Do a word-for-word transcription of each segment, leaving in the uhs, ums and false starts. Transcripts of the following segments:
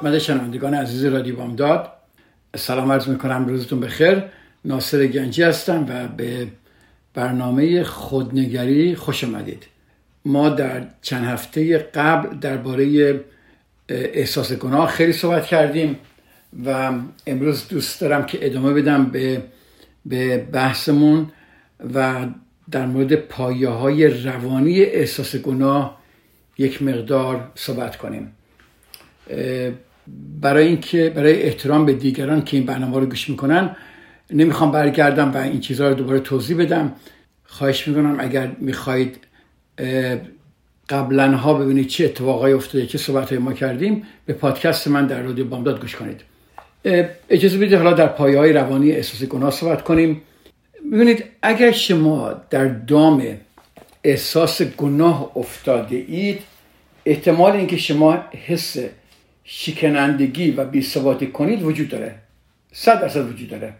خدمت شنوندگان عزیز رادیو بامداد سلام عرض میکنم، روزتون بخیر. ناصر گنجی هستم و به برنامه خودنگری خوش آمدید. ما در چند هفته قبل درباره احساس گناه خیلی صحبت کردیم و امروز دوست دارم که ادامه بدم به به بحثمون و در مورد پایه‌های روانی احساس گناه یک مقدار صحبت کنیم. برای اینکه برای احترام به دیگران که این برنامه رو گوش میکنن نمیخوام برگردم و این چیزها رو دوباره توضیح بدم. خواهش میکنم اگر میخواید قبلا ها ببینید چه اتفاقایی افتاده، چه صحبت های ما کردیم، به پادکست من در رادیو بامداد گوش کنید. اجازه بدید حالا در پایه های روانی احساس گناه صحبت کنیم. ببینید، اگر شما در دام احساس گناه افتاده اید، احتمال اینکه شما حس شکنندگی و بی‌ثباتی کنید وجود داره، صد درصد وجود داره.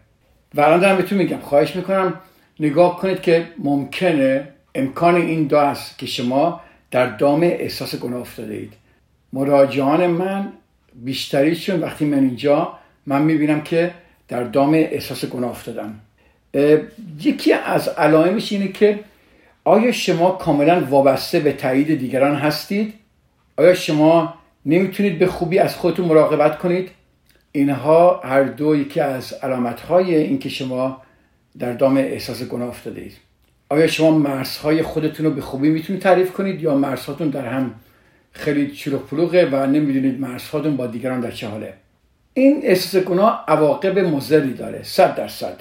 و الان دارم بهتون میگم، خواهش میکنم نگاه کنید که ممکنه امکان این دو است که شما در دام احساس گناه افتاده اید. مراجعان من بیشتریشون وقتی من اینجا من میبینم که در دام احساس گناه افتادن. یکی از علائمش اینه که آیا شما کاملا وابسته به تایید دیگران هستید؟ آیا شما نمیتونید به خوبی از خودتون مراقبت کنید؟ اینها هر دو یکی از علامت‌های این که شما در دام احساس گناه افتاده اید. آیا شما مرزهای خودتون رو به خوبی میتونید تعریف کنید یا مرزهاتون در هم خیلی چلوخ پلوغه و نمیدونید مرزهاتون با دیگران در چه حاله؟ این احساس گناه عواقب مضری داره، صد درصد.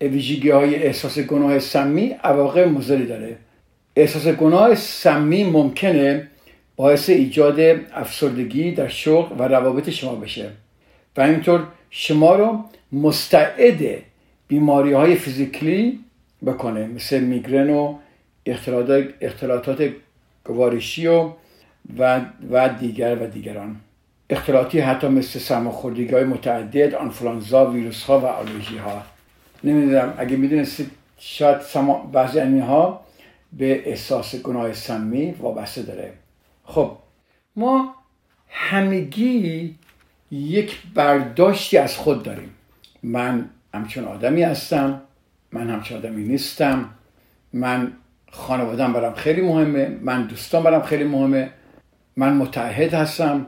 ویژگی‌های احساس گناه سمی عواقب مضری داره. احساس گناه سمی ممکنه باعث ایجاد افسردگی در شغل و روابط شما بشه و همینطور شما رو مستعد بیماری‌های فیزیکی بکنه، مثل میگرن و اختلالات گوارشی و و دیگر و دیگران. اختلالاتی حتی مثل سرماخوردگی‌های متعدد، آنفولانزا، ویروس‌ها و آلرژی‌ها. نمیدونم اگه میدونستید، شاید بعضی اینها به احساس گناه سمی وابسته داره. خب ما همگی یک برداشتی از خود داریم. من همچون آدمی هستم، من همچون آدمی نیستم، من خانواده‌ام برام خیلی مهمه، من دوستان برام خیلی مهمه، من متعهد هستم،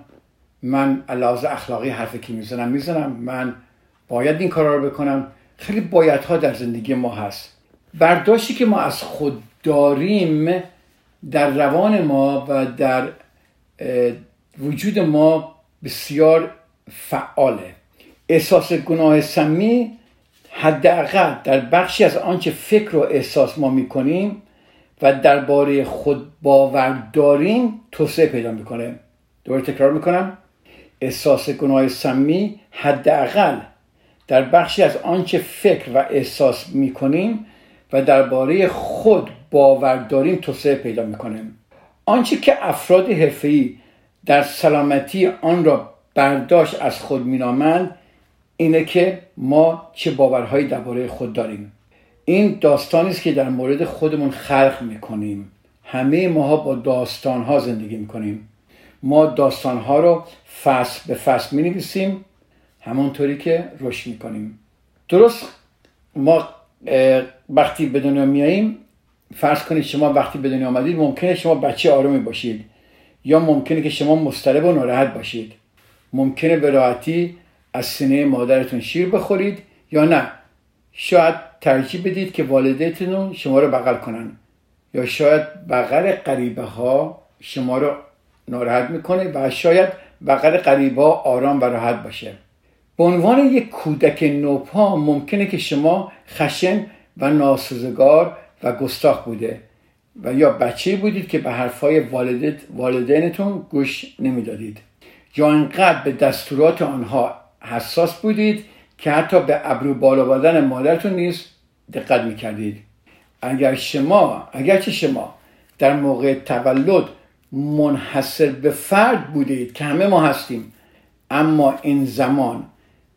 من علاوه اخلاقی حرفی که میزنم میزنم، من باید این کارا رو بکنم. خیلی بایدها در زندگی ما هست. برداشتی که ما از خود داریم در روان ما و در وجود ما بسیار فعاله. احساس گناه سمی حداقل در بخشی از آنچه فکر و احساس ما میکنیم و درباره خود باور داریم توسعه پیدا میکنه. دوباره تکرار میکنم، احساس گناه سمی حداقل در بخشی از آنچه فکر و احساس میکنیم و درباره خود باور داریم توسعه پیدا میکنه. آنچه که افراد حرفه‌ای در سلامتی آن را برداشت از خود مینامند اینه که ما چه باورهایی درباره خود داریم. این داستانی است که در مورد خودمون خلق میکنیم. همه ماها با داستانها زندگی میکنیم. ما داستانها رو فصل به فصل مینویسیم، همونطوری که رشد میکنیم. درست ما وقتی به دنیا میاییم، فرض کنید شما وقتی به دنیا آمدید ممکنه شما بچه آرومی باشید یا ممکنه که شما مضطرب و ناراحت باشید. ممکنه به راحتی از سینه مادرتون شیر بخورید یا نه، شاید ترجیح بدید که والدتون شما رو بغل کنن یا شاید بغل غریبه ها شما رو ناراحت میکنه و شاید بغل غریبه ها آرام و راحت باشه. به عنوان یک کودک نوپا ممکنه که شما خشن و ناسازگار و گستاخ بوده و یا بچه‌ای بودید که به حرف‌های والدت والدینتون گوش نمی‌دادید، یا انقدر به دستورات آنها حساس بودید که حتی به ابرو بالا بردن مادرتون نیز دقت می‌کردید. اگر شما اگرچه شما در موقع تولد منحصر به فرد بودید که همه ما هستیم، اما این زمان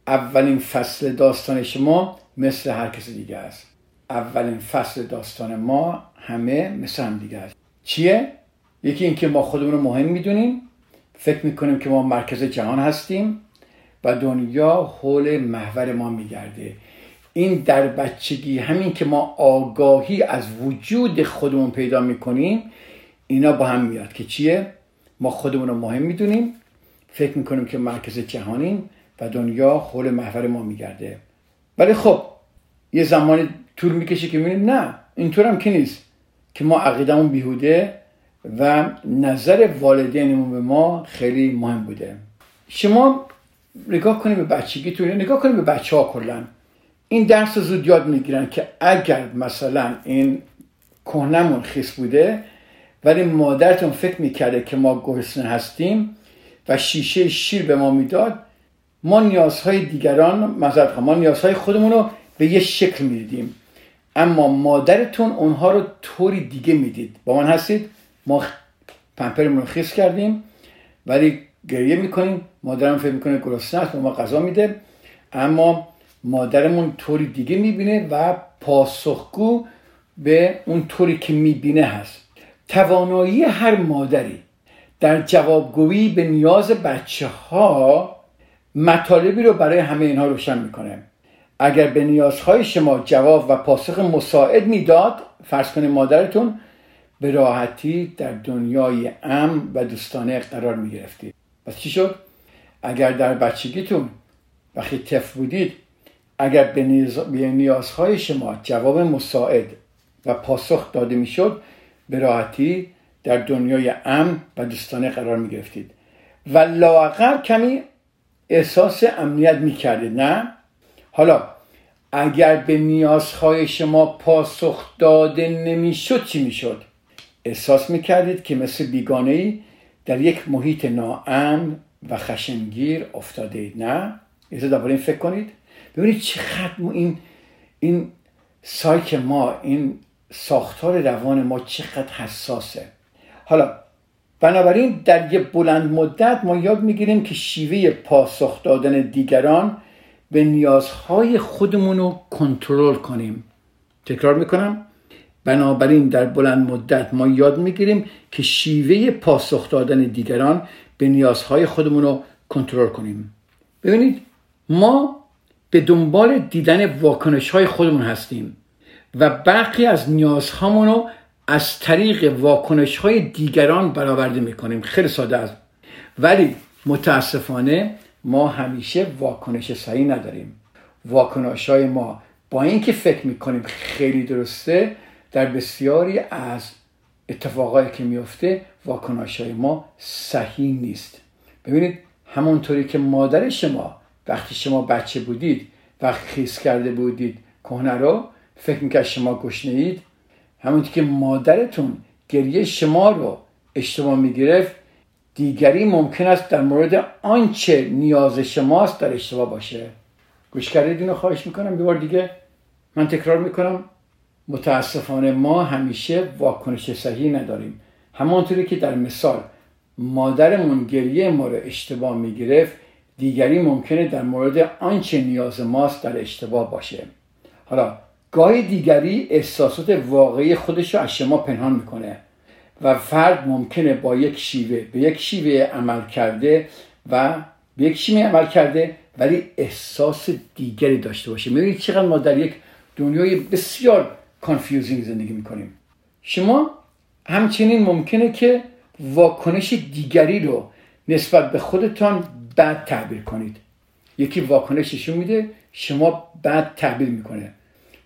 اولین فصل داستان شما مثل هر کس دیگه است. اولین فصل داستان ما همه مثل هم دیگه است. چیه؟ یکی این که ما خودمون رو مهم میدونیم، فکر میکنیم که ما مرکز جهان هستیم و دنیا حول محور ما میگرده. این در بچگی همین که ما آگاهی از وجود خودمون پیدا میکنیم، اینا با هم میاد که چیه؟ ما خودمون رو مهم میدونیم، فکر میکنیم که مرکز جهانیم و دنیا حول محور ما میگرده. ولی خب یه زمانی طول میکشه که میبینیم نه، اینطور هم که نیست که ما عقیدمون بیهوده و نظر والدینمون به ما خیلی مهم بوده. شما نگاه کنید به بچگیتون، نگاه کنید به بچه ها کلن. این درس رو زود یاد میگیرن که اگر مثلا این کهنمون خیس بوده ولی مادرتون فکر میکرده که ما گرسنه هستیم و شیشه شیر به ما میداد، ما نیازهای دیگران مزد ما نیازهای خودمون رو به یه شکل میدیدیم، اما مادرتون اونها رو طوری دیگه میدید. با من هستید؟ ما پمپرمون رو خیس کردیم ولی گریه میکنیم، مادرمون فکر میکنه گرسنه است و ما غذا میده، اما مادرمون طوری دیگه میبینه و پاسخگو به اون طوری که میبینه هست. توانایی هر مادری در جوابگویی به نیاز بچه ها مطالبی رو برای همه اینها روشن میکنه. اگر به نیازهای شما جواب و پاسخ مساعد میداد، فرض کنید مادرتون، به راحتی در دنیای امن و دوستانه قرار میگرفتید. پس چی شد؟ اگر در بچگیتون وقتی طفل بودید، اگر به نیازهای شما جواب مساعد و پاسخ داده میشد، به راحتی در دنیای امن و دوستانه قرار میگرفتید و لااقل کمی احساس امنیت میکردید، نه؟ حالا اگر به نیازهای شما پاسخ داده نمیشد چی میشد؟ احساس میکردید که مثل بیگانه‌ای در یک محیط ناامن و خشمگیر افتاده اید، نه؟ از دوباره این فکر کنید، ببینید چقدر این این سایک ما، این ساختار روان ما چقدر حساسه. حالا بنابراین در یه بلند مدت ما یاد میگیریم که شیوه پاسخ دادن دیگران به نیازهای خودمون رو کنترل کنیم. تکرار میکنم، بنابراین در بلند مدت ما یاد میگیریم که شیوه پاسخ دادن دیگران به نیازهای خودمون رو کنترل کنیم. ببینید ما به دنبال دیدن واکنش‌های خودمون هستیم و برخی از نیازهامون رو از طریق واکنش‌های دیگران برآورده می‌کنیم. خیلی ساده است. ولی متاسفانه ما همیشه واکنش صحیح نداریم. واکنش‌های ما با اینکه فکر می‌کنیم خیلی درسته، در بسیاری از اتفاقایی که میفته واکنش‌های ما صحیح نیست. ببینید همونطوری که مادر شما وقتی شما بچه بودید و خیس کرده بودید کهنه رو، فکر میکرد شما گشنه اید، همونطوری که مادرتون گریه شما رو اشتباه میگرفت، دیگری ممکن است در مورد آنچه نیاز شماست در اشتباه باشه. گوش کردید؟ اینو خواهش میکنم یه بار دیگه من تکرار میکنم. متاسفانه ما همیشه واکنش صحیح نداریم. همونطوری که در مثال مادرمون گریه ما رو اشتباه میگرفت، دیگری ممکنه در مورد آنچه نیاز ماست در اشتباه باشه. حالا گاهی دیگری احساسات واقعی خودش رو از شما پنهان میکنه و فرد ممکنه با یک شیوه به یک شیوه عمل کرده و به یک شیوه عمل کرده ولی احساس دیگری داشته باشه. میبینید چقدر ما در یک دنیای بسیار کانفیوزینگ زندگی میکنیم. شما همچنین ممکنه که واکنش دیگری رو نسبت به خودتان بد تعبیر کنید. یکی واکنششون میده، شما بد تعبیر میکنه.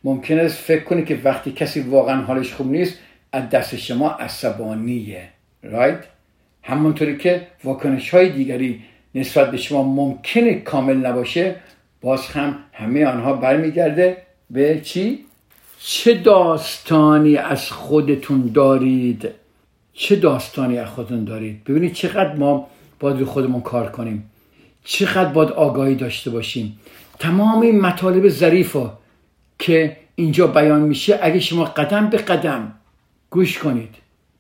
ممکن است فکر کنید که وقتی کسی واقعا حالش خوب نیست، از دست شما عصبانیه. رایت؟ همونطوری که واکنش های دیگری نسبت به شما ممکنه کامل نباشه، باز هم همه آنها برمیگرده به چی؟ چه داستانی از خودتون دارید؟ چه داستانی از خودتون دارید؟ ببینید چقدر ما باید خودمون کار کنیم، چقدر باید آگاهی داشته باشیم. تمام این مطالب ظریفو که اینجا بیان میشه اگه شما قدم به قدم گوش کنید،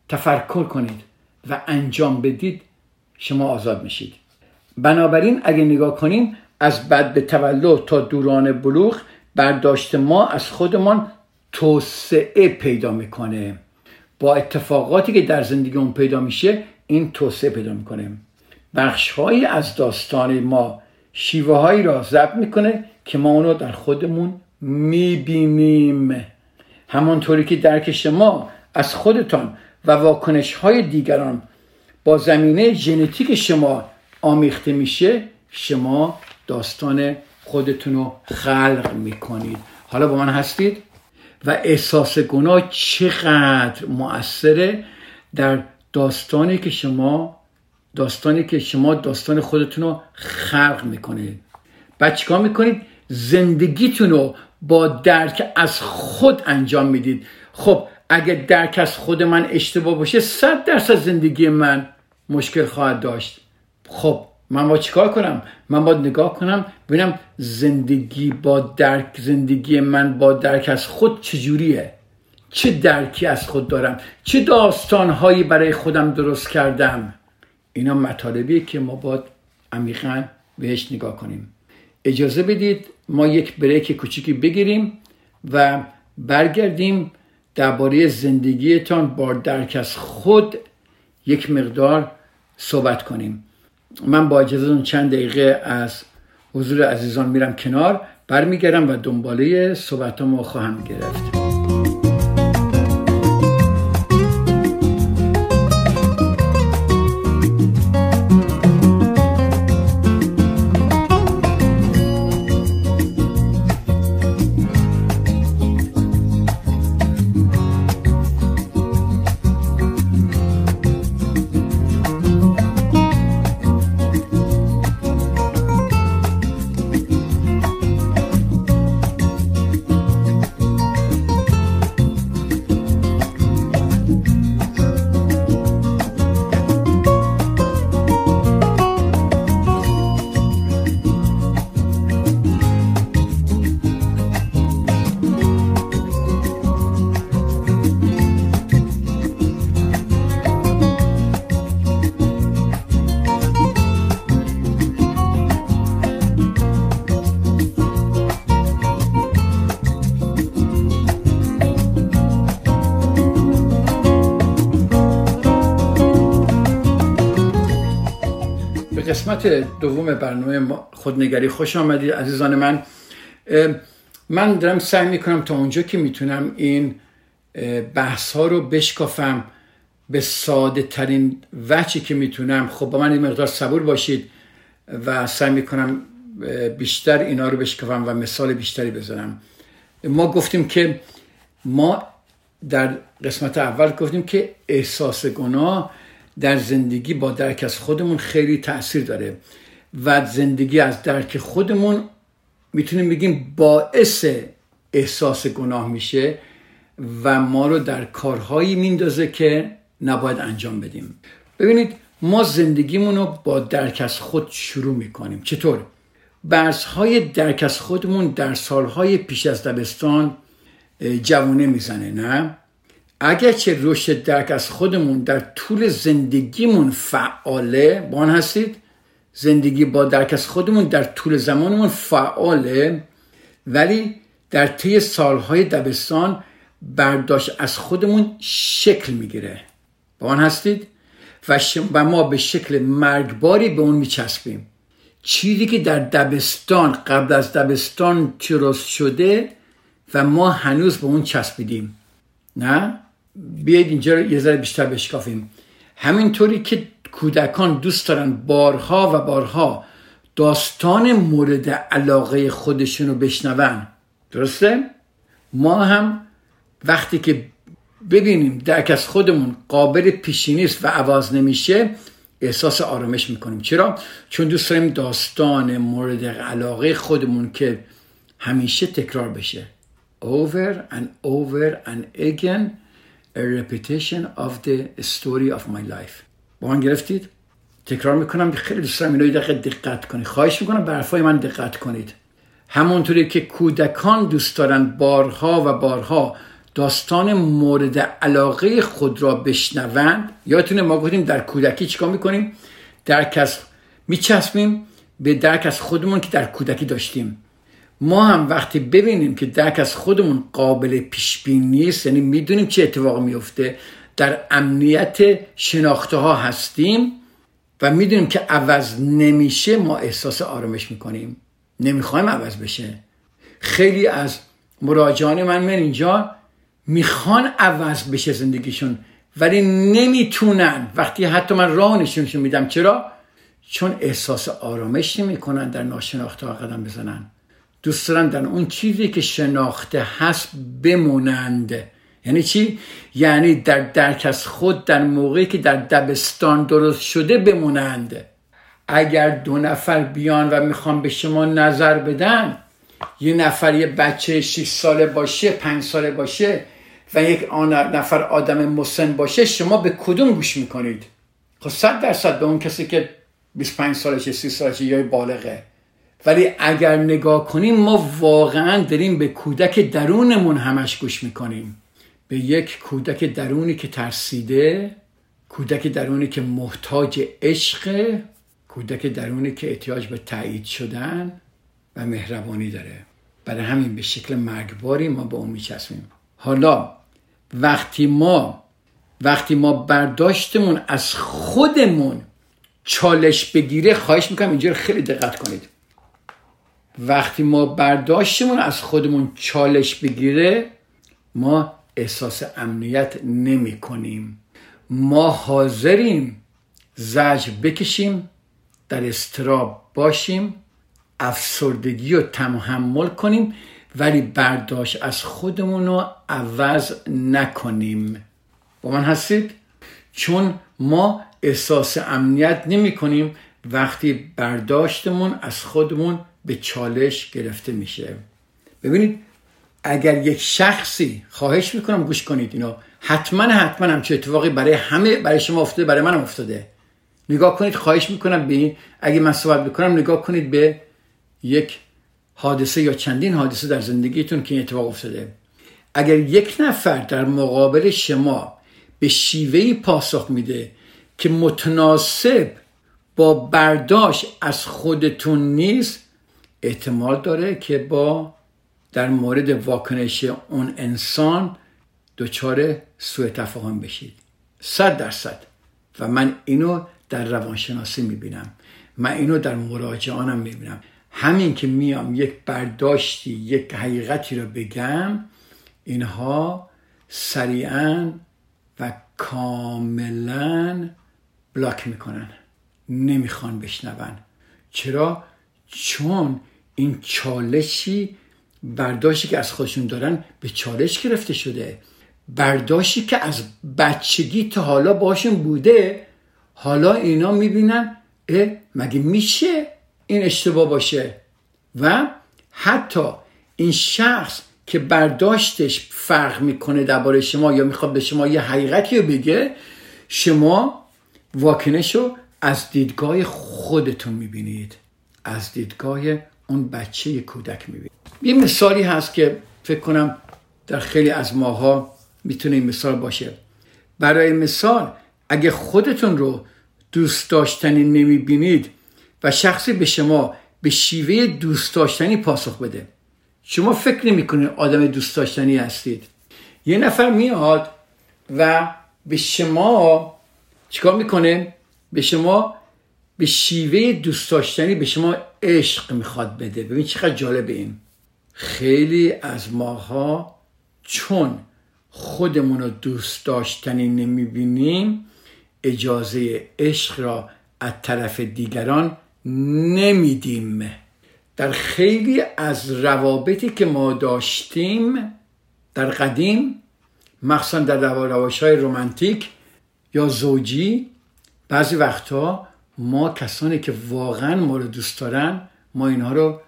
تفکر کنید و انجام بدید، شما آزاد میشید. بنابراین اگه نگاه کنیم، از بد به تولد تا دوران بلوغ برداشت ما از خودمان توسعه پیدا میکنه. با اتفاقاتی که در زندگی اون پیدا میشه این توسعه پیدا میکنه. بخش هایی از داستان ما شیوه هایی را ضبط میکنه که ما اونو در خودمون میبینیم. همانطوری که درک شما از خودتان و واکنش های دیگران با زمینه ژنتیک شما آمیخته میشه، شما داستان خودتون رو خلق میکنید. حالا با من هستید؟ و احساس گناه چقدر مؤثره در داستانی که شما داستانی که شما داستان خودتون رو خلق میکنید. بعد چیکار میکنید؟ زندگیتون رو با درک از خود انجام میدید. خب اگه درک از خود من اشتباه باشه، صد درصد زندگی من مشکل خواهد داشت. خب من باید چیکار کنم؟ من باید نگاه کنم ببینم زندگی با درک زندگی من با درک از خود چجوریه، چه درکی از خود دارم، چه داستانهایی برای خودم درست کردم. اینا مطالبیه که ما باید عمیقاً بهش نگاه کنیم. اجازه بدید ما یک بریک کوچیکی بگیریم و برگردیم درباره زندگیتان با درک از خود یک مقدار صحبت کنیم. من با اجازهتون چند دقیقه از حضور عزیزان میرم کنار، برمیگردم و دنباله صحبتامو خواهم گرفت. قسمت دوم برنامه خودنگری خوش آمدید عزیزان من. من دارم سعی میکنم تا اونجا که میتونم این بحث ها رو بشکافم به ساده ترین وجهی که میتونم. خب با من این مقدار صبور باشید و سعی میکنم بیشتر اینا رو بشکافم و مثال بیشتری بزنم. ما گفتیم که ما در قسمت اول گفتیم که احساس گناه در زندگی با درک از خودمون خیلی تأثیر داره و زندگی از درک خودمون میتونیم بگیم باعث احساس گناه میشه و ما رو در کارهایی میندازه که نباید انجام بدیم. ببینید ما زندگیمون رو با درک از خود شروع میکنیم. چطور؟ بحث‌های درک از خودمون در سالهای پیش از دبستان جوانه میزنه، نه؟ اگرچه رشد درک از خودمون در طول زندگیمون فعاله، با من هستید؟ زندگی با درک از خودمون در طول زمانمون فعاله، ولی در طی سالهای دبستان برداشت از خودمون شکل میگیره. با من هستید؟ و, ش... و ما به شکل مرگباری به اون میچسبیم. چیزی که در دبستان قبل از دبستان درست شده و ما هنوز به اون چسبیدیم، نه؟ بیایید اینجا رو یه ذره بیشتر بشکافیم. همینطوری که کودکان دوست دارن بارها و بارها داستان مورد علاقه خودشون رو بشنون، درسته؟ ما هم وقتی که ببینیم درک از خودمون قابل پیشینی است و عوض نمیشه، احساس آرامش میکنیم. چرا؟ چون دوست داریم داستان مورد علاقه خودمون که همیشه تکرار بشه. over and over and again a repetition of the story of my life. با من گرفتید؟ تکرار میکنم که خیلی دوست دارم اینو یه دقیقه دقت کنید. خواهش میکنم به حرفای من دقت کنید. همونطوری که کودکان دوست دارن بارها و بارها داستان مورد علاقه خود را بشنوند، یادتونه ما گفتیم در کودکی چیکار میکنیم؟ درک از میچسبیم به درک از خودمون که در کودکی داشتیم. ما هم وقتی ببینیم که درک از خودمون قابل پیش بینی نیست، یعنی میدونیم چه اتفاقی میفته، در امنیت شناخته ها هستیم و میدونیم که عوض نمیشه، ما احساس آرامش میکنیم، نمیخوایم عوض بشه. خیلی از مراجعان من من اینجا میخوان عوض بشه زندگیشون ولی نمیتونن. وقتی حتی من راه نشونشون میدم، چرا؟ چون احساس آرامش نمیکنن در ناشناخته ها قدم بزنن. دوست دارن در اون چیزی که شناخته هست بمونند. یعنی چی؟ یعنی در درک از خود در موقعی که در دبستان درست شده بمونند. اگر دو نفر بیان و میخوان به شما نظر بدن، یه نفر یه بچه شش ساله باشه، پنج ساله باشه و یک آن نفر آدم مسن باشه، شما به کدوم گوش میکنید؟ خب صد درصد به اون کسی که بیست و پنج سالشه، سی سالشه یا بالغه. ولی اگر نگاه کنیم ما واقعا داریم به کودک درونمون همش گوش میکنیم، به یک کودک درونی که ترسیده، کودک درونی که محتاج عشق، کودک درونی که احتیاج به تایید شدن و مهربانی داره. برای همین به شکل مرگباری ما به اون میچسبیم. حالا وقتی ما وقتی ما برداشتمون از خودمون چالش بگیره، خواهش میکنم اینجا رو خیلی دقت کنید، وقتی ما برداشتمون از خودمون چالش بگیره، ما احساس امنیت نمی کنیم. ما حاضریم زجر بکشیم، در اضطراب باشیم، افسردگی رو تحمل کنیم، ولی برداشت از خودمون رو عوض نکنیم. با من هستید؟ چون ما احساس امنیت نمی کنیم وقتی برداشتمون از خودمون به چالش گرفته میشه. ببینید اگر یک شخصی، خواهش میکنم گوش کنید اینو، حتما حتما هم چه اتفاقی برای همه، برای شما افتاده، برای منم افتاده. نگاه کنید، خواهش میکنم به اگه من صحبت بکنم نگاه کنید به یک حادثه یا چندین حادثه در زندگیتون که این اتفاق افتاده. اگر یک نفر در مقابل شما به شیوهی پاسخ میده که متناسب با برداشت از خودتون نیست، احتمال داره که با در مورد واکنش اون انسان دچار سوء تفاهم بشید، صد درصد. و من اینو در روانشناسی میبینم، من اینو در مراجعانم میبینم. همین که میام یک برداشتی، یک حقیقتی رو بگم، اینها سریعا و کاملا بلاک میکنن، نمیخوان بشنون. چرا؟ چون این چالشی، برداشتی که از خودشون دارن به چالش گرفته شده. برداشتی که از بچگی تا حالا باشون بوده، حالا اینا میبینن اه مگه میشه این اشتباه باشه. و حتی این شخص که برداشتش فرق میکنه درباره شما یا میخواد به شما یه حقیقتی رو بگه، شما واکنشو از دیدگاه خودتون میبینید، از دیدگاه اون بچه کودک میبینید. یه مثالی هست که فکر کنم در خیلی از ماها میتونه این مثال باشه. برای مثال اگه خودتون رو دوست داشتنی نمیبینید و شخصی به شما به شیوه دوست داشتنی پاسخ بده، شما فکر نمیکنید آدم دوست داشتنی هستید. یه نفر میاد و به شما چیکار میکنه؟ به شما به شیوه دوست داشتنی به شما عشق میخواد بده. ببین چقدر جالبه این. خیلی از ماها چون خودمون رو دوست داشتنی نمیبینیم، اجازه عشق را از طرف دیگران نمیدیم. در خیلی از روابطی که ما داشتیم در قدیم، مخصوصا در روابط‌های رمانتیک یا زوجی، بعضی وقتها ما کسانی که واقعا ما رو دوست دارن، ما اینها رو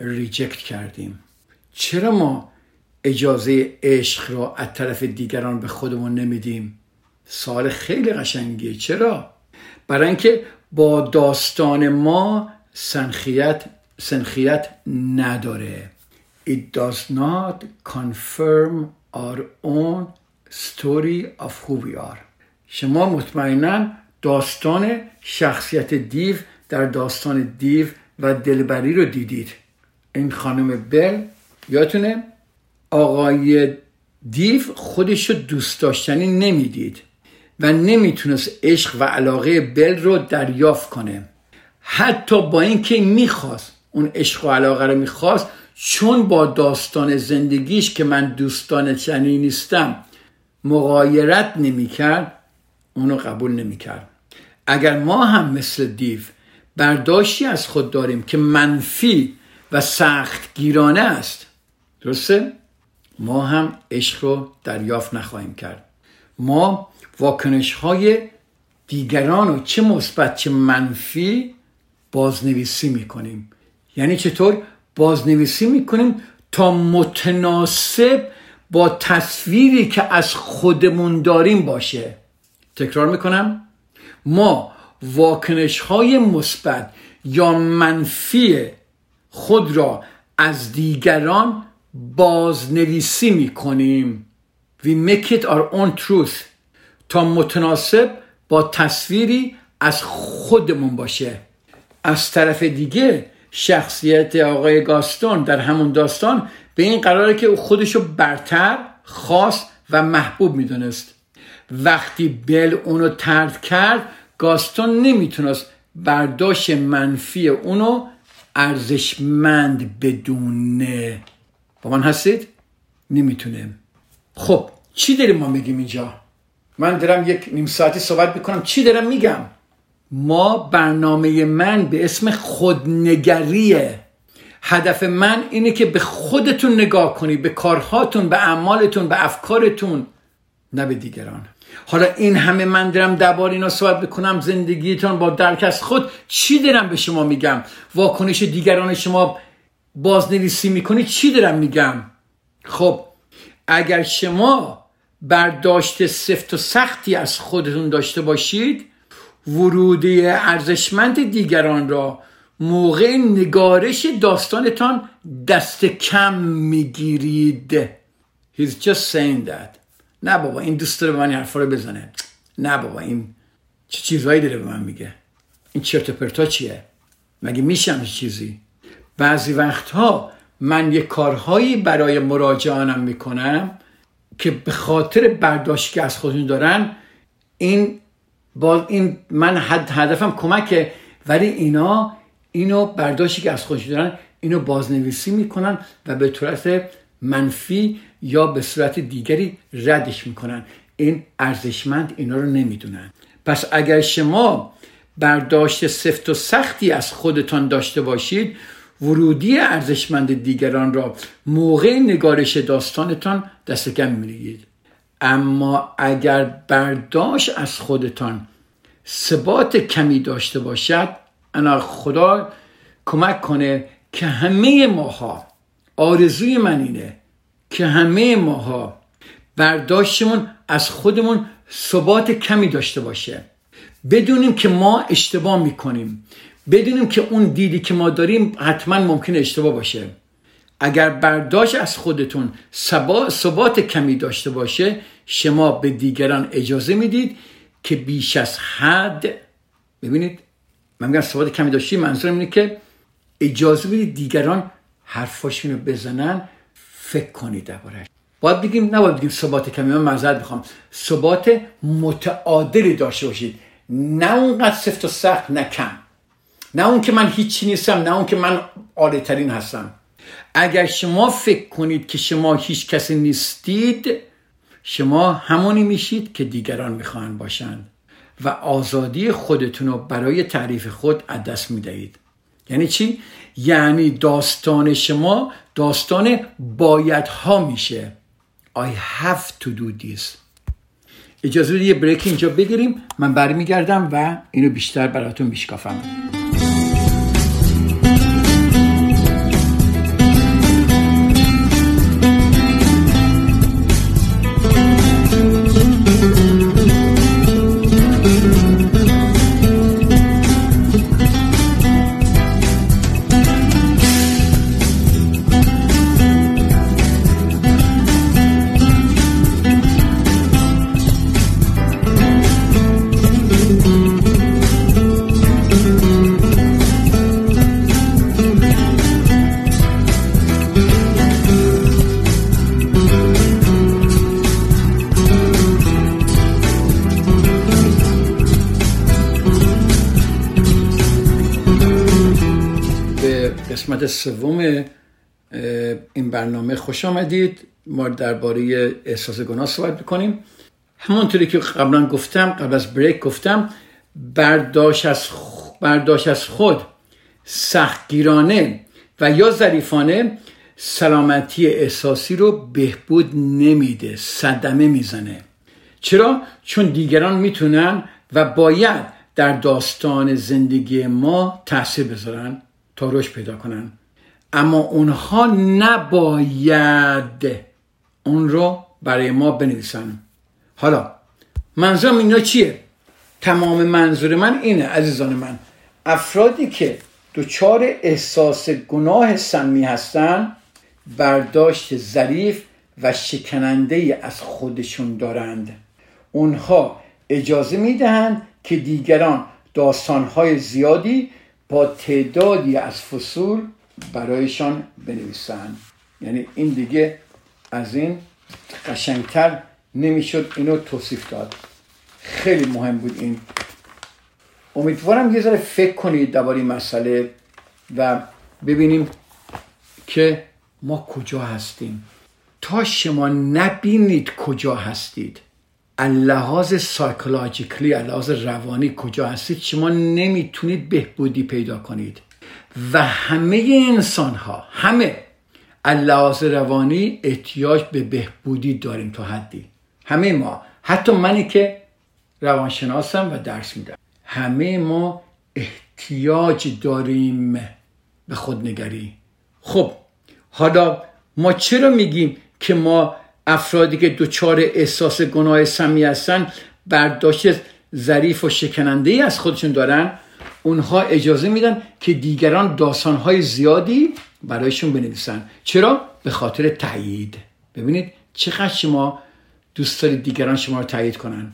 ریجکت کردیم. چرا ما اجازه عشق را از طرف دیگران به خودمون نمیدیم. سوال خیلی قشنگیه. چرا؟ برای اینکه با داستان ما سنخیت سنخیت نداره. It does not confirm our own story of who we are. شما مطمئناً داستان شخصیت دیو در داستان دیو و دلبری رو دیدید. این خانم بل، یادتونه؟ آقای دیو خودش رو دوست داشتنی نمیدید و نمیتونست عشق و علاقه بل رو دریافت کنه، حتی با اینکه میخواست، اون عشق و علاقه رو میخواست، چون با داستان زندگیش که من دوستان چنین نیستم مغایرت نمیکرد، اونو قبول نمیکرد. اگر ما هم مثل دیو برداشتی از خود داریم که منفی و سخت گیرانه است، درسته؟ ما هم عشق رو دریافت نخواهیم کرد. ما واکنش های دیگران رو چه مثبت چه منفی بازنویسی میکنیم. یعنی چطور بازنویسی میکنیم؟ تا متناسب با تصویری که از خودمون داریم باشه. تکرار میکنم، ما واکنش های مثبت یا منفی خود را از دیگران بازنویسی میکنیم. We make it our own truth. تا متناسب با تصویری از خودمون باشه. از طرف دیگه شخصیت آقای گاستون در همون داستان به این قراره که خودشو برتر، خاص و محبوب میدونست. وقتی بل اونو طرد کرد، گاستون نمیتونست برداشت منفی اونو ارزشمند بدونه. با من هستید؟ نمیتونه. خب چی داریم ما میگیم اینجا؟ من دارم یک نیم ساعتی صحبت میکنم. چی دارم میگم؟ ما برنامه من به اسم خودنگریه. هدف من اینه که به خودتون نگاه کنی، به کارهاتون، به اعمالتون، به افکارتون، نه به دیگران. حالا این همه من دارم درباره اینا صحبت بکنم، زندگیتون با درک از خود، چی دارم به شما میگم؟ واکنش دیگران شما بازنویسی میکنی، چی دارم میگم؟ خب اگر شما برداشت سفت و سختی از خودتون داشته باشید، ورودی ارزشمند دیگران را موقع نگارش داستانتان دست کم میگیرید. He's just saying that. نه بابا این دوست داره به من حرفا رو بزنه، نه بابا این چه چیزهایی داره به من میگه، این چرت و پرتا چیه، مگه میشم چیزی؟ بعضی وقتها من یه کارهایی برای مراجعانم میکنم که به خاطر برداشتی که از خودشون دارن، این با این من حد هدفم کمکه، ولی اینا اینو برداشتی که از خودشون دارن اینو بازنویسی میکنن و به صورت منفی یا به صورت دیگری ردش میکنن. این ارزشمند اینا رو نمیدونن. پس اگر شما برداشت سفت و سختی از خودتان داشته باشید، ورودی ارزشمند دیگران را موقع نگارش داستانتان دست کم می‌گیرید. اما اگر برداشت از خودتان ثبات کمی داشته باشد، انا خدا کمک کنه که همه ماها، آرزوی من اینه که همه ماها برداشتمون از خودمون ثبات کمی داشته باشه. بدونیم که ما اشتباه میکنیم، بدونیم که اون دیدی که ما داریم حتما ممکنه اشتباه باشه. اگر برداشت از خودتون ثبات کمی داشته باشه، شما به دیگران اجازه میدید که بیش از حد، ببینید من میگم ثبات کمی داشتی، منظورم اینه که اجازه میدید دیگران حرفاشونو بزنن، فکر کنید درباره‌اش. باید بگیم، نباید بگیم ثبات کمی، من معذرت میخوام، ثبات متعادلی داشته باشید، نه اونقدر سفت و سخت، نه کم، نه اون که من هیچی نیستم، نه اون که من عالی ترین هستم. اگر شما فکر کنید که شما هیچ کسی نیستید، شما همونی میشید که دیگران میخوان باشن و آزادی خودتون رو برای تعریف خود از دست میدهید. یعنی چی؟ یعنی داستان شما داستان بایدها میشه. I have to do this. اجازه بدید یه بریک اینجا بگیریم، من برمیگردم و اینو بیشتر براتون میشکافم. قسمت سوم این برنامه خوش آمدید. ما درباره احساس گناه صحبت می‌کنیم. همونطوری که قبلا گفتم، قبل از بریک گفتم، برداشت از برداشت از خود، سختگیرانه و یا ظریفانه سلامتی احساسی رو بهبود نمیده، صدمه میزنه. چرا؟ چون دیگران میتونن و باید در داستان زندگی ما تاثیر بذارن تا رشد پیدا کنن، اما اونها نباید اون رو برای ما بنویسن. حالا منظورم اینا چیه؟ تمام منظور من اینه عزیزان من، افرادی که دچار احساس گناه سمی هستن برداشت ظریف و شکننده از خودشون دارند. اونها اجازه میدهند که دیگران داستانهای زیادی با تعدادی از فصول برایشان بنویسن. یعنی این دیگه از این قشنگتر نمیشد اینو توصیف داد. خیلی مهم بود این. امیدوارم یه ذره فکر کنید درباره مسئله و ببینیم که ما کجا هستیم. تا شما نبینید کجا هستید، اللحاظ سایکولوژیکلی، اللحاظ روانی کجا هستید، شما نمیتونید بهبودی پیدا کنید. و همه انسان ها، همه اللحاظ روانی احتیاج به بهبودی داریم تا حدی. همه ما، حتی منی که روانشناسم و درس میدم، همه ما احتیاج داریم به خودنگری. خب حالا ما چرا میگیم که ما افرادی که دچار احساس گناه سمی هستن برداشت ظریف و شکننده‌ای از خودشون دارن؟ اونها اجازه میدن که دیگران داستانهای زیادی برایشون بنویسن. چرا؟ به خاطر تایید. ببینید چقدر شما دوست دارید دیگران شما رو تایید کنن.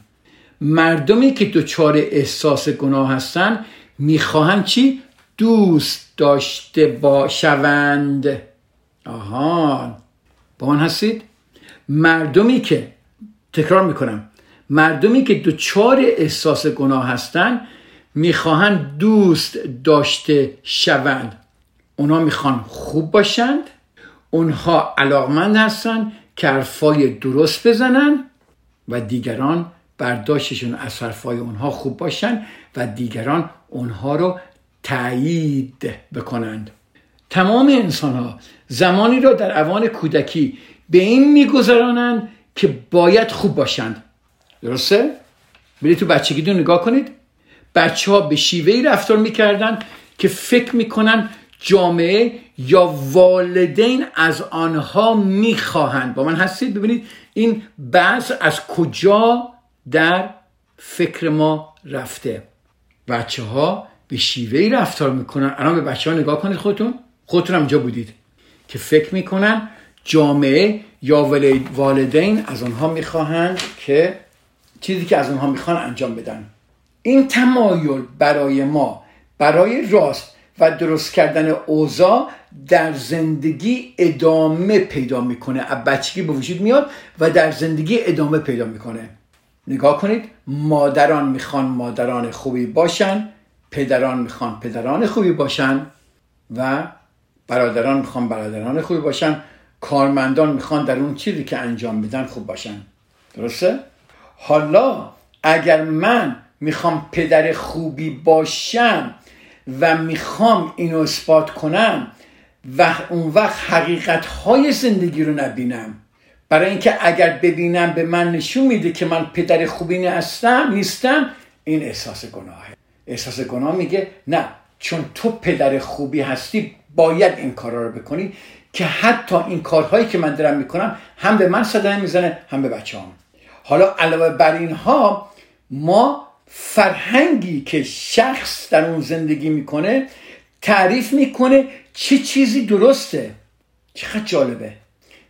مردمی که دچار احساس گناه هستن میخواهند چی؟ دوست داشته باشوند. آها، با من هستید؟ مردمی که، تکرار میکنم، مردمی که دچار احساس گناه هستن میخواهند دوست داشته شوند. اونا میخوان خوب باشند، اونها علاقمند هستن که حرفای درست بزنن و دیگران برداشتشون از حرفای اونها خوب باشن و دیگران اونها رو تایید بکنند. تمام انسان ها زمانی را در اوان کودکی به این میگذرانند که باید خوب باشند. درسته؟ برید تو بچگیتون نگاه کنید، بچه ها به شیوهی رفتار میکردن که فکر میکنن جامعه یا والدین از آنها میخواهند. با من هستید؟ ببینید این بحث از کجا در فکر ما رفته. بچه ها به شیوهی رفتار میکنن. الان به بچه ها نگاه کنید، خودتون خودتون هم جا بودید که فکر میکنن جامعه یا والدین از آنها میخواهند که چیزی که از آنها میخوان انجام بدن. این تمایل برای ما، برای راست و درست کردن اوضاع در زندگی ادامه پیدا میکنه. از بچگی به وجود میاد و در زندگی ادامه پیدا میکنه. نگاه کنید، مادران میخوان مادران خوبی باشن، پدران میخوان پدران خوبی باشن و برادران میخوان برادران خوبی باشن، کارمندان میخوان در اون چیزی که انجام بدن خوب باشن. درسته؟ حالا اگر من میخوام پدر خوبی باشم و میخوام اینو اثبات کنم و اون وقت حقیقتهای زندگی رو نبینم، برای اینکه اگر ببینم به من نشون میده که من پدر خوبی هستم نیستم، این احساس گناهه. احساس گناه میگه نه، چون تو پدر خوبی هستی باید این کارها رو بکنی که حتی این کارهایی که من دارم میکنم هم به من صدمه میزنه هم به بچه‌هام. حالا علاوه بر اینها ما فرهنگی که شخص در اون زندگی میکنه تعریف میکنه چه چیزی درسته. چقدر جالبه.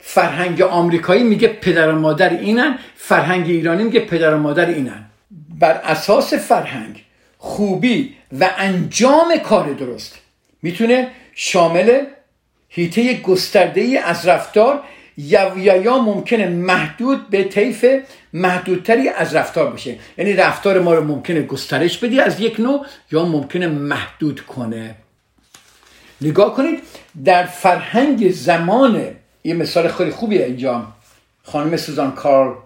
فرهنگ آمریکایی میگه پدر و مادر اینن، فرهنگ ایرانی میگه پدر و مادر اینن. بر اساس فرهنگ خوبی و انجام کار درست میتونه شامل حیطه گسترده‌ای از رفتار یا یا ممکنه محدود به طیف محدودتری از رفتار بشه. یعنی رفتار ما رو ممکنه گسترش بدی از یک نوع یا ممکنه محدود کنه. نگاه کنید در فرهنگ زمانه. یه مثال خیلی خوبیه اینجا، خانم سوزان کار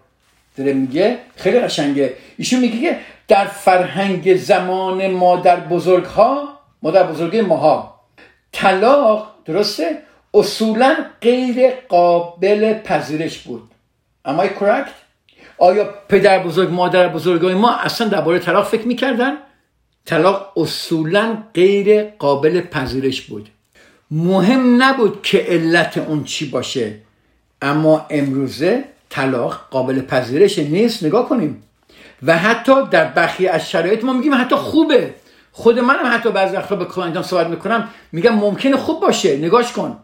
داره میگه، خیلی قشنگه. ایشون میگه که در فرهنگ زمان مادر بزرگ ها، مادر بزرگی ماها، طلاق درسته اصولا غیر قابل پذیرش بود. Am I correct؟ آیا پدر بزرگ مادر بزرگای ما اصلا درباره طلاق فکر میکردن؟ طلاق اصولا غیر قابل پذیرش بود، مهم نبود که علت اون چی باشه. اما امروزه طلاق قابل پذیرش نیست، نگاه کنیم. و حتی در بخیه از شرایط ما میگیم حتی خوبه. خود منم حتی بعضی وقتا به کلاینتام صحبت میکنم میگم ممکنه خوب باشه، نگاش کن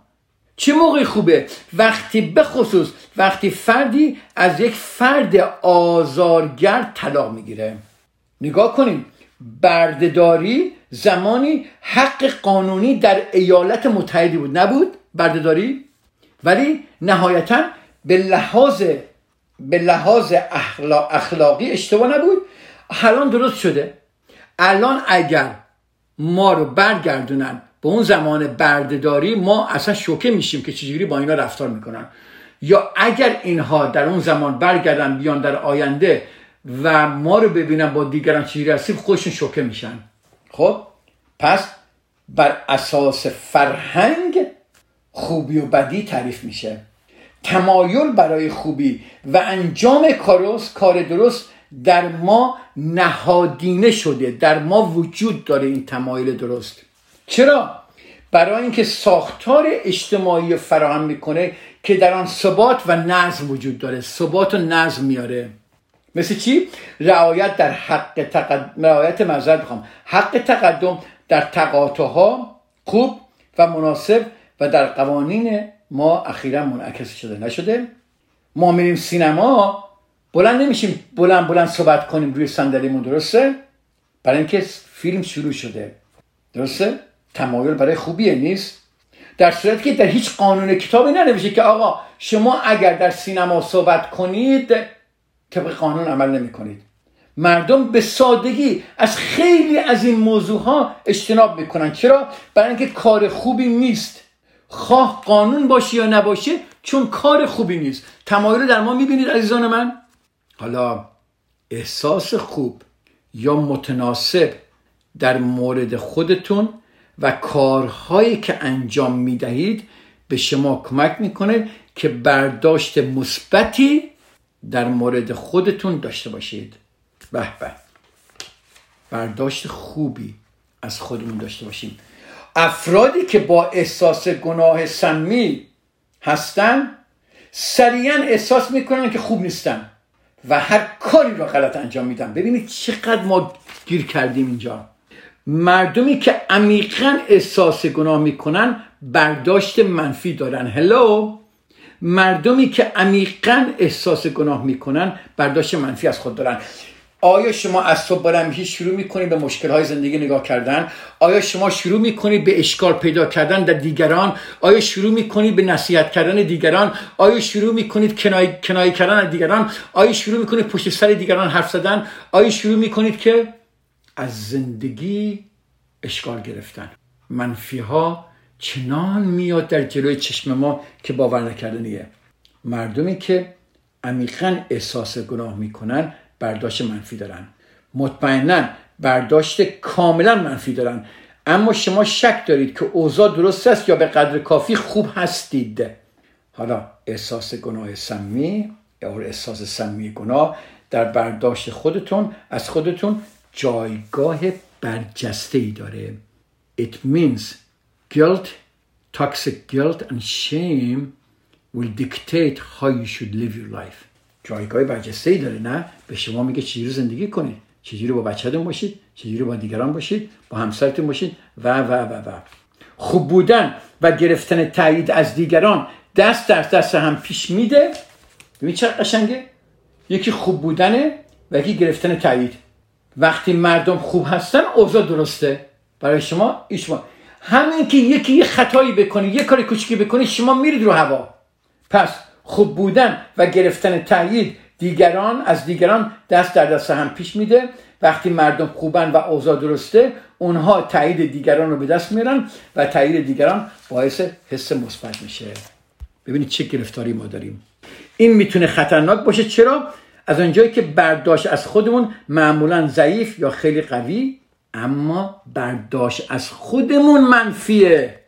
چه موقعی خوبه. وقتی به خصوص وقتی فردی از یک فرد آزارگر طلاق میگیره، نگاه کنیم. بردهداری زمانی حق قانونی در ایالات متحده بود، نبود بردهداری؟ ولی نهایتاً به لحاظ به لحاظ اخلاق، اخلاقی اشتباه نبود، الان درست شده. الان اگر ما رو برگردونن به اون زمان بردهداری، ما اصلا شوکه میشیم که چجوری با اینا رفتار میکنن. یا اگر اینها در اون زمان برگردن بیان در آینده و ما رو ببینن با دیگران چجوری هستیم، خودشون شوکه میشن. خب پس بر اساس فرهنگ خوبی و بدی تعریف میشه. تمایل برای خوبی و انجام کاروس کار درست در ما نهادینه شده، در ما وجود داره این تمایل درست. چرا؟ برای اینکه ساختار اجتماعی فراهم میکنه که در آن ثبات و نظم وجود داره. ثبات و نظم میاره. مثل چی؟ رعایت در حق تقدم، رعایت مذرد بخوام حق تقدم در تقاطعها خوب و مناسب و در قوانین ما اخیرا منعکس شده. نشده؟ ما میریم سینما بلند نمیشیم بلند بلند صحبت کنیم روی صندلیمون، درسته؟ برای اینکه فیلم شروع شده، درسته؟ تمایل برای خوبیه، نیست؟ در صورتی که در هیچ قانون کتابی ننوشته که آقا شما اگر در سینما صحبت کنید طبق قانون عمل نمی کنید. مردم به سادگی از خیلی از این موضوع ها اجتناب میکنن. چرا؟ برای اینکه کار خوبی نیست، خواه قانون باشه یا نباشه، چون کار خوبی نیست. تمایل رو در ما میبینید عزیزان من. حالا احساس خوب یا متناسب در مورد خودتون و کارهایی که انجام میدهید به شما کمک میکنه که برداشت مثبتی در مورد خودتون داشته باشید. به به، برداشت خوبی از خودمون داشته باشیم. افرادی که با احساس گناه سمی هستن سریعا احساس میکنن که خوب نیستن و هر کاری را غلط انجام میدن. ببینید چقدر ما گیر کردیم اینجا. مردمی که عمیقا احساس گناه میکنن برداشت منفی دارن. هلو، مردمی که عمیقا احساس گناه میکنن برداشت منفی از خود دارن. آیا شما از صبح برمیگی شروع میکنی به مشکلهای زندگی نگاه کردن؟ آیا شما شروع میکنی به اشکال پیدا کردن در دیگران؟ آیا شروع میکنی به نصیحت کردن دیگران؟ آیا شروع میکنید کنایه کنایه کردن از دیگران؟ آیا شروع میکنید پشت سر دیگران حرف زدن؟ آیا شروع میکنید که از زندگی اشکال گرفتن؟ منفی ها چنان میاد در جلوی چشم ما که باور نکردنیه. مردمی که عمیقاً احساس گناه میکنن برداشت منفی دارن، مطمئناً برداشت کاملا منفی دارن. اما شما شک دارید که اوضاع درست است یا به قدر کافی خوب هستید. حالا احساس گناه سمی یا احساس سمی گناه در برداشت خودتون از خودتون جایگاه برجسته‌ای داره. It means guilt, toxic guilt and shame will dictate how you should live your life. جایگاه برجسته‌ای داره، نه؟ به شما میگه چجوری زندگی کنید، چجوری با بچه‌تون باشید، چجوری با دیگران باشید، با همسرتون باشید و و و و. خوب بودن و گرفتن تایید از دیگران دست در دست هم پیش میده. ببین چقدر قشنگه، یکی خوب بودنه و یکی گرفتن تایید. وقتی مردم خوب هستن اوضاع درسته برای شما. شما همین که یکی یه خطایی بکنه، یه کاری کوچیکی بکنه، شما میرید رو هوا. پس خوب بودن و گرفتن تایید دیگران از دیگران دست در دست هم پیش میده. وقتی مردم خوبن و اوضاع درسته، اونها تایید دیگران رو به دست میارن و تایید دیگران باعث حس مثبت میشه. ببینید چه گرفتاری ما داریم. این میتونه خطرناک باشه. چرا؟ از اونجایی که برداشت از خودمون معمولا ضعیف یا خیلی قوی، اما برداشت از خودمون منفیه.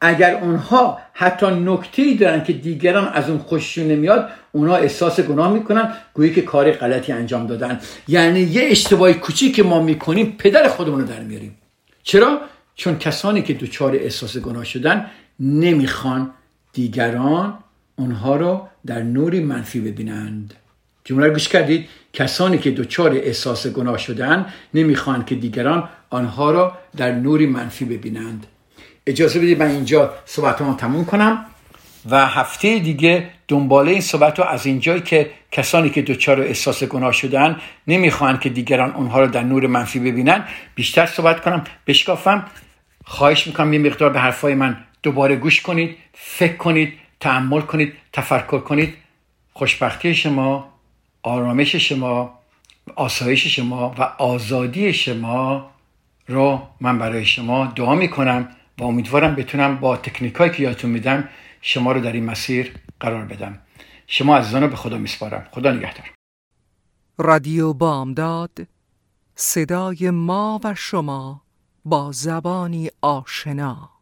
اگر اونها حتی نکته‌ای دارن که دیگران از اون خوششون نمیاد، اونها احساس گناه میکنن، گویی که کار غلطی انجام دادن. یعنی یه اشتباهی کوچیک که ما میکنیم پدر خودمون رو در میاریم. چرا؟ چون کسانی که دچار احساس گناه شدن نمیخوان دیگران اونها رو در نوری منفی ببینند. جمله رو گوش کردید؟ کسانی که دچار احساس گناه شدن نمیخوان که دیگران آنها را در نوری منفی ببینند. اجازه بدید من اینجا صحبتمو تموم کنم و هفته دیگه دنباله این صحبت رو از اینجایی که کسانی که دچار احساس گناه شدن نمیخوان که دیگران آنها را در نور منفی ببینند بیشتر صحبت کنم، بشکافم. خواهش میکنم یه مقدار به حرفای من دوباره گوش کنید، فکر کنید، تأمل کنید، تفکر کنید. خوشبختی شما، آرامش شما، آسایش شما و آزادی شما رو من برای شما دعا میکنم و امیدوارم بتونم با تکنیکایی که یادتون میدم شما رو در این مسیر قرار بدم. شما عزیزان رو به خدا میسپارم. خدا نگهدار. رادیو بامداد، صدای ما و شما با زبانی آشنا.